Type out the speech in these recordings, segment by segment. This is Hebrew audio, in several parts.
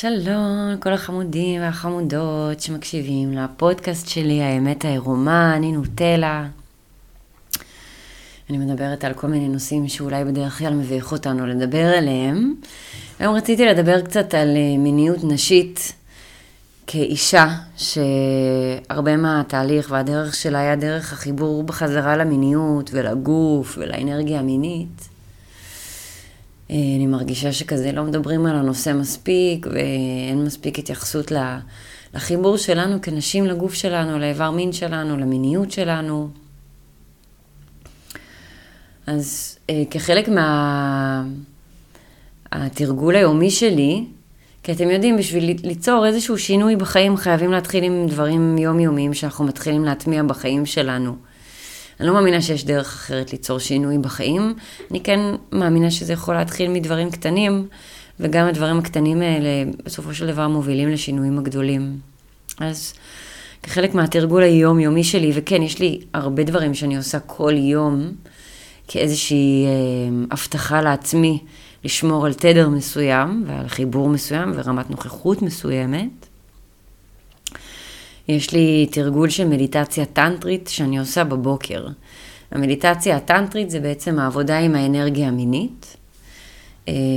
שלום כל החמודים והחמודות שמקשיבים לפודקאסט שלי, האמת העירומה, אני נוטלה. אני מדברת על כל מיני נושאים שאולי בדרך כלל מביך אותנו לדבר עליהם. היום רציתי לדבר קצת על מיניות נשית כאישה, שהרבה מהתהליך והדרך שלה היה דרך החיבור בחזרה למיניות ולגוף ולאנרגיה המינית. אני מרגישה שכזה לא מדברים על הנושא מספיק, ואין מספיק התייחסות לחיבור שלנו כנשים לגוף שלנו, לאיבר מין שלנו, למיניות שלנו. אז כחלק מהתרגול היומי שלי, כי אתם יודעים, בשביל ליצור איזשהו שינוי בחיים, חייבים להתחיל עם דברים יומיומיים שאנחנו מתחילים להטמיע בחיים שלנו. אני לא מאמינה שיש דרך אחרת ליצור שינוי בחיים. אני כן מאמינה שזה יכול להתחיל מדברים קטנים, וגם הדברים הקטנים האלה בסופו של דבר מובילים לשינויים הגדולים. אז כחלק מהתרגול היומיומי שלי, וכן, יש לי הרבה דברים שאני עושה כל יום, כאיזושהי הבטחה לעצמי לשמור על תדר מסוים, ועל חיבור מסוים, ורמת נוכחות מסוימת. יש לי תרגול של מדיטציה טנטרית שאני עושה בבוקר. המדיטציה הטנטרית זה בעצם העבודה עם האנרגיה המינית,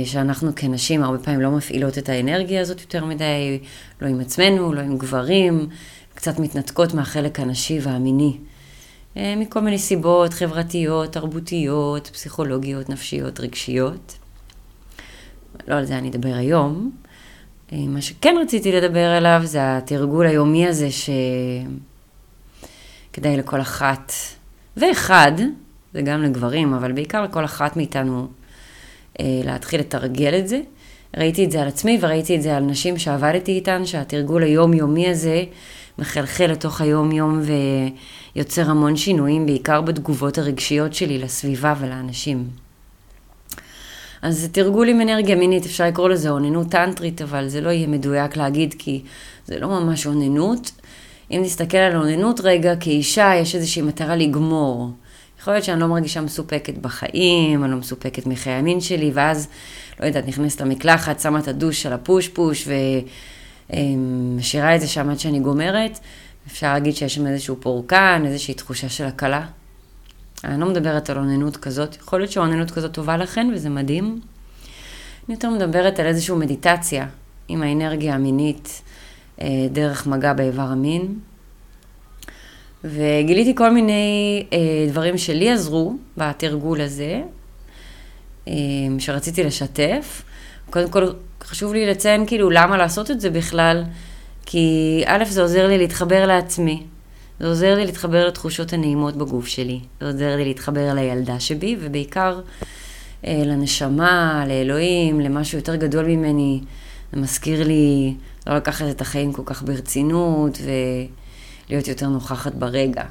שאנחנו כנשים הרבה פעמים לא מפעילות את האנרגיה הזאת יותר מדי, לא עם עצמנו, לא עם גברים, קצת מתנתקות מהחלק הנשי והמיני. מכל מיני סיבות חברתיות, תרבותיות, פסיכולוגיות, נפשיות, רגשיות. לא על זה אני אדבר היום. מה שכן רציתי לדבר עליו זה התרגול היומי הזה שכדאי לכל אחת ואחד, זה גם לגברים, אבל בעיקר לכל אחת מאיתנו להתחיל לתרגל את זה. ראיתי את זה על עצמי וראיתי את זה על נשים שעבדתי איתן, שהתרגול היומיומי הזה מחלחל לתוך היום-יום ויוצר המון שינויים, בעיקר בתגובות הרגשיות שלי לסביבה ולאנשים. אז זה תרגול עם אנרגיה מינית, אפשר לקרוא לזה אוננות טנטרית, אבל זה לא יהיה מדויק להגיד, כי זה לא ממש אוננות. אם נסתכל על אוננות רגע, כאישה יש איזושהי מטרה לגמור. יכול להיות שאני לא מרגישה מסופקת בחיים, אני לא מסופקת מחיי המין שלי, ואז, לא יודעת, נכנסת למקלחת, שמה את הדוש על הפוש-פוש, ומשאירה את זה שם עד שאני גומרת. אפשר להגיד שיש שם איזשהו פורקן, איזושהי תחושה של הקלה. אני לא מדברת על אוננות כזאת, יכול להיות שאוננות כזאת טובה לכן וזה מדהים. אני יותר מדברת על איזושהי מדיטציה עם האנרגיה המינית דרך מגע באיבר המין. וגיליתי כל מיני דברים שלי עזרו בתרגול הזה, שרציתי לשתף. קודם כל חשוב לי לציין כאילו למה לעשות את זה בכלל, כי א' זה עוזר לי להתחבר לעצמי. זה עוזר לי להתחבר לתחושות הנעימות בגוף שלי. זה עוזר לי להתחבר לילדה שבי, ובעיקר לנשמה, לאלוהים, למשהו יותר גדול ממני. זה מזכיר לי לא לקחת את החיים כל כך ברצינות, ולהיות יותר נוכחת ברגע.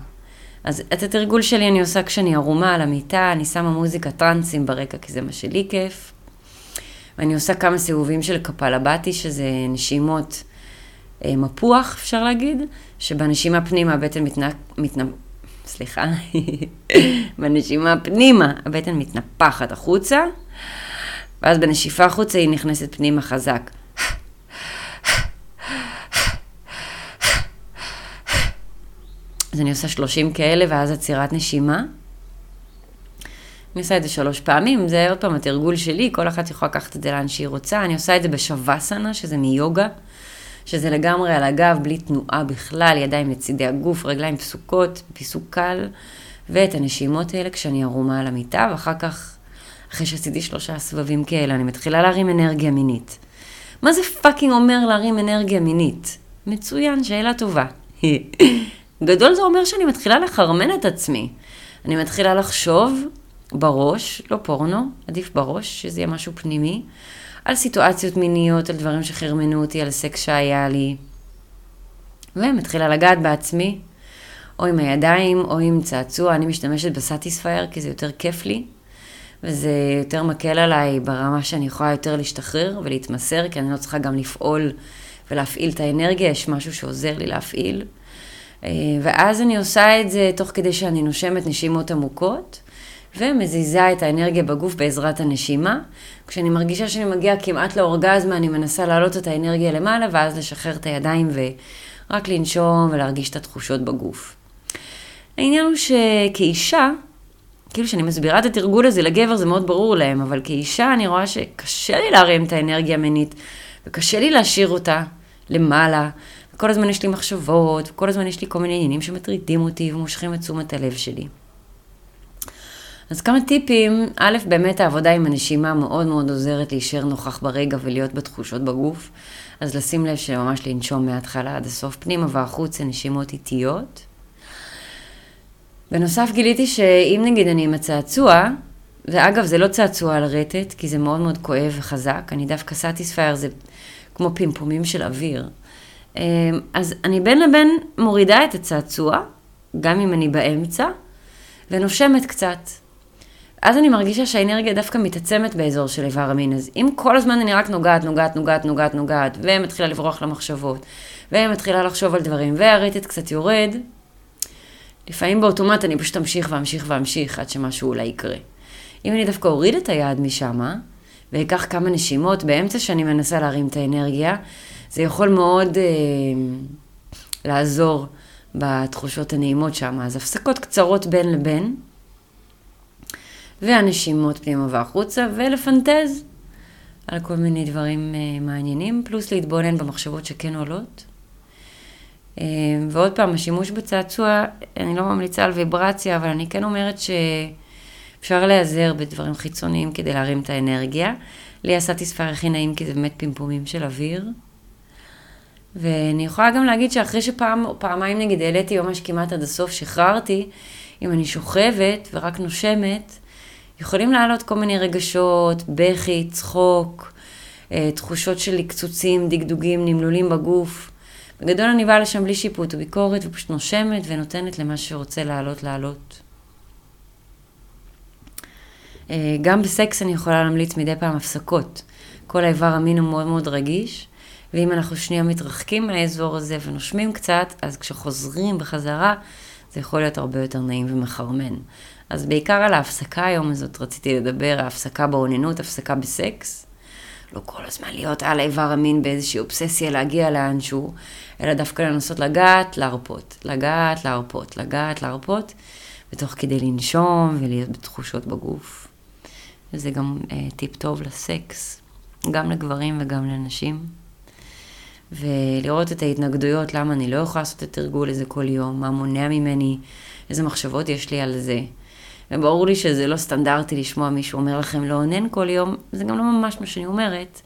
אז את התרגול שלי אני עושה כשאני ערומה על המיטה, אני שמה מוזיקה טרנסים ברקע, כי זה מה שלי כיף. ואני עושה כמה סיבובים של קפלבטי, שזה נשימות מפוח, אפשר להגיד, שבנשימה פנימה הבטן בנשימה פנימה הבטן מתנפחת החוצה, ואז בנשיפה החוצה היא נכנסת פנימה חזק. אז אני עושה 30 כאלה, ואז עצירת נשימה. אני עושה את זה 3 פעמים, זה עוד פעם התרגול שלי, כל אחת יכולה לקחת את זה לאן שהיא רוצה. אני עושה את זה בשוואסנה, שזה מיוגה, שזה לגמרי על הגב, בלי תנועה בכלל, ידיים לצידי הגוף, רגליים פסוקות, פיסוק קל, ואת הנשימות האלה כשאני ערומה על המיטה, ואחר כך, אחרי שעשיתי 3 סבבים כאלה, אני מתחילה להרים אנרגיה מינית. מה זה פאקינג אומר להרים אנרגיה מינית? מצוין, שאלה טובה. גדול זה אומר שאני מתחילה לחרמן את עצמי. אני מתחילה לחשוב בראש, לא פורנו, עדיף בראש, שזה יהיה משהו פנימי, על סיטואציות מיניות, על דברים שחרמנו אותי, על סקס שהיה לי. ומתחילה לגעת בעצמי, או עם הידיים, או עם צעצוע. אני משתמשת בסטיספייר, כי זה יותר כיף לי, וזה יותר מקל עליי ברמה שאני יכולה יותר להשתחרר ולהתמסר, כי אני לא צריכה גם לפעול ולהפעיל את האנרגיה, יש משהו שעוזר לי להפעיל. ואז אני עושה את זה תוך כדי שאני נושמת נשימות עמוקות, ומזיזה את האנרגיה בגוף בעזרת הנשימה. כשאני מרגישה שאני מגיעה כמעט לאורגזמה, אני מנסה להעלות את האנרגיה למעלה, ואז לשחרר את הידיים ורק לנשום ולהרגיש את התחושות בגוף. העניין הוא שכאישה, כאילו שאני מסבירה את התרגול הזה לגבר, זה מאוד ברור להם, אבל כאישה אני רואה שקשה לי להרים את האנרגיה המינית, וקשה לי להשאיר אותה למעלה, וכל הזמן יש לי מחשבות, וכל הזמן יש לי כל מיני עניינים שמטרידים אותי ומושכים את תשומת הלב שלי. אז כמה טיפים, א', באמת העבודה עם הנשימה מאוד מאוד עוזרת להישאר נוכח ברגע ולהיות בתחושות בגוף, אז לשים לב שממש לנשום מההתחלה עד הסוף פנימה והחוץ, הנשימות איטיות. בנוסף גיליתי שאם נגיד אני עם הצעצוע, ואגב זה לא צעצוע על רטט, כי זה מאוד מאוד כואב וחזק, אני דווקא סאטיספייר, זה כמו פימפומים של אוויר. אז אני בין לבין מורידה את הצעצוע, גם אם אני באמצע, ונושמת קצת. אז אני מרגישה שהאנרגיה דווקא מתעצמת באזור של איבר המין. אז אם כל הזמן אני רק נוגעת, ומתחילה לברוח למחשבות, ומתחילה לחשוב על דברים, והרטט קצת יורד, לפעמים באוטומט אני פשוט אמשיך עד שמשהו אולי יקרה. אם אני דווקא אוריד את היד משם, ויקח כמה נשימות באמצע שאני מנסה להרים את האנרגיה, זה יכול מאוד לעזור בתחושות הנעימות שם. אז הפסקות קצרות בין לבין, והנשימות פנימה והחוצה, ולפנטז על כל מיני דברים מעניינים, פלוס להתבונן במחשבות שכן עולות. ועוד פעם, השימוש בצעצוע, אני לא ממליצה על ויברציה, אבל אני כן אומרת שאפשר להיעזר בדברים חיצוניים כדי להרים את האנרגיה. לי הסאטיספייר הכי נעים, כי זה באמת פימפומים של אוויר. ואני יכולה גם להגיד שאחרי שפעם או פעמיים נגיד העליתי ממש כמעט עד הסוף, שחררתי, אם אני שוכבת ורק נושמת, יכולים לעלות כל מיני רגשות, בכי, צחוק, תחושות של קצוצים, דגדוגים, נמלולים בגוף. בגדול אני באה לשם בלי שיפוט וביקורת, ופשוט נושמת ונותנת למה שרוצה לעלות. גם בסקס אני יכולה להמליץ מדי פעם הפסקות. כל האיבר המין הוא מאוד מאוד רגיש, ואם אנחנו שנייה מתרחקים מהאזור הזה ונושמים קצת, אז כשחוזרים בחזרה, זה יכול להיות הרבה יותר נעים ומחרמן. אז בעיקר על ההפסקה היום הזאת רציתי לדבר, ההפסקה באוננות, הפסקה בסקס. לא כל הזמן להיות על איבר המין באיזושהי אובססיה להגיע לאנשהו, אלא דווקא לנסות לגעת, להרפות, בתוך כדי לנשום ולהיות בתחושות בגוף. וזה גם טיפ טוב לסקס, גם לגברים וגם לנשים. ולראות את ההתנגדויות, למה אני לא יכולה לעשות את התרגול הזה כל יום, מה מונע ממני, איזה מחשבות יש לי על זה. וברור לי שזה לא סטנדרטי לשמוע מישהו אומר לכם לא עונן כל יום, זה גם לא ממש מה שאני אומרת.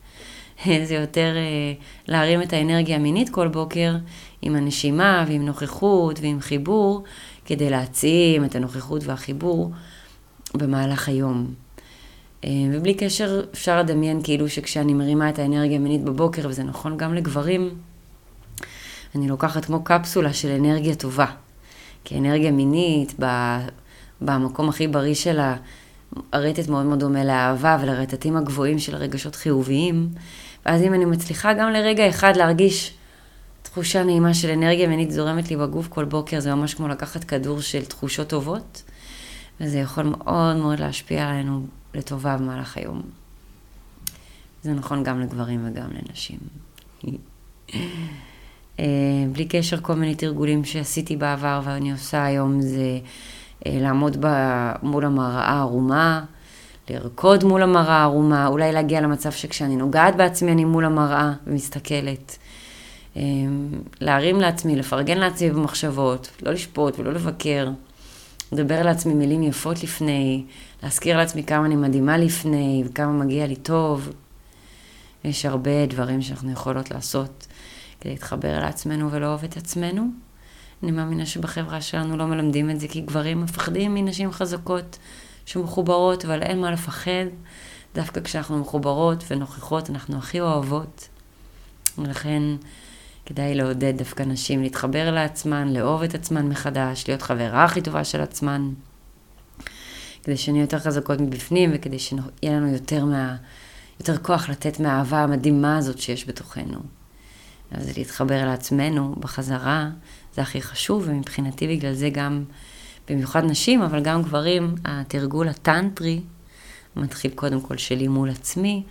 זה יותר להרים את האנרגיה המינית כל בוקר, עם הנשימה ועם נוכחות ועם חיבור, כדי להעצים את הנוכחות והחיבור במהלך היום. ובלי קשר אפשר לדמיין כאילו שכשאני מרימה את האנרגיה המינית בבוקר, וזה נכון גם לגברים, אני לוקחת כמו קפסולה של אנרגיה טובה. כי אנרגיה מינית במקום הכי בריא שלה, הרטט מאוד מאוד דומה לאהבה ולרטטים הגבוהים של רגשות חיוביים. ואז אם אני מצליחה גם לרגע אחד להרגיש תחושה נעימה של אנרגיה מינית זורמת לי בגוף כל בוקר, זה ממש כמו לקחת כדור של תחושות טובות, וזה יכול מאוד מאוד להשפיע עלינו לטובה במהלך היום. זה נכון גם לגברים וגם לנשים. בלי קשר, כל מיני תרגולים שעשיתי בעבר ואני עושה היום זה לעמוד מול המראה הערומה, לרקוד מול המראה הערומה, אולי להגיע למצב שכשאני נוגעת בעצמי אני מול המראה ומסתכלת. להרים לעצמי, לפרגן לעצמי במחשבות, לא לשפוט ולא לבקר. לדבר לעצמי מילים יפות לפני, להזכיר לעצמי כמה אני מדהימה לפני וכמה מגיע לי טוב. יש הרבה דברים שאנחנו יכולות לעשות כדי להתחבר לעצמנו ולאהוב את עצמנו. אני מאמינה שבחברה שלנו לא מלמדים את זה, כי גברים מפחדים מנשים חזקות שמחוברות, אבל אין מה לפחד. דווקא כשאנחנו מחוברות ונוכחות, אנחנו הכי אוהבות. ולכן כדאי לעודד דווקא נשים להתחבר לעצמן, לאהוב את עצמן מחדש, להיות חברה הכי טובה של עצמן, כדי שנהיה יותר חזקות מבפנים, וכדי שיהיה לנו יותר כוח לתת מהאהבה המדהימה הזאת שיש בתוכנו. אז להתחבר לעצמנו בחזרה, זה הכי חשוב, ומבחינתי בגלל זה גם במיוחד נשים, אבל גם גברים, התרגול הטנטרי מתחיל קודם כל שלי מול עצמי,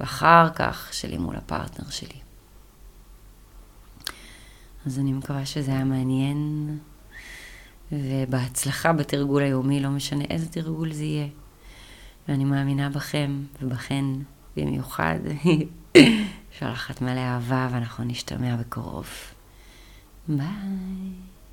ואחר כך שלי מול הפרטנר שלי. אז אני מקווה שזה היה מעניין, ובהצלחה בתרגול היומי, לא משנה איזה תרגול זה יהיה. ואני מאמינה בכם ובכן במיוחד, שולחת מלא אהבה, ואנחנו נשתמע בקרוב. ביי.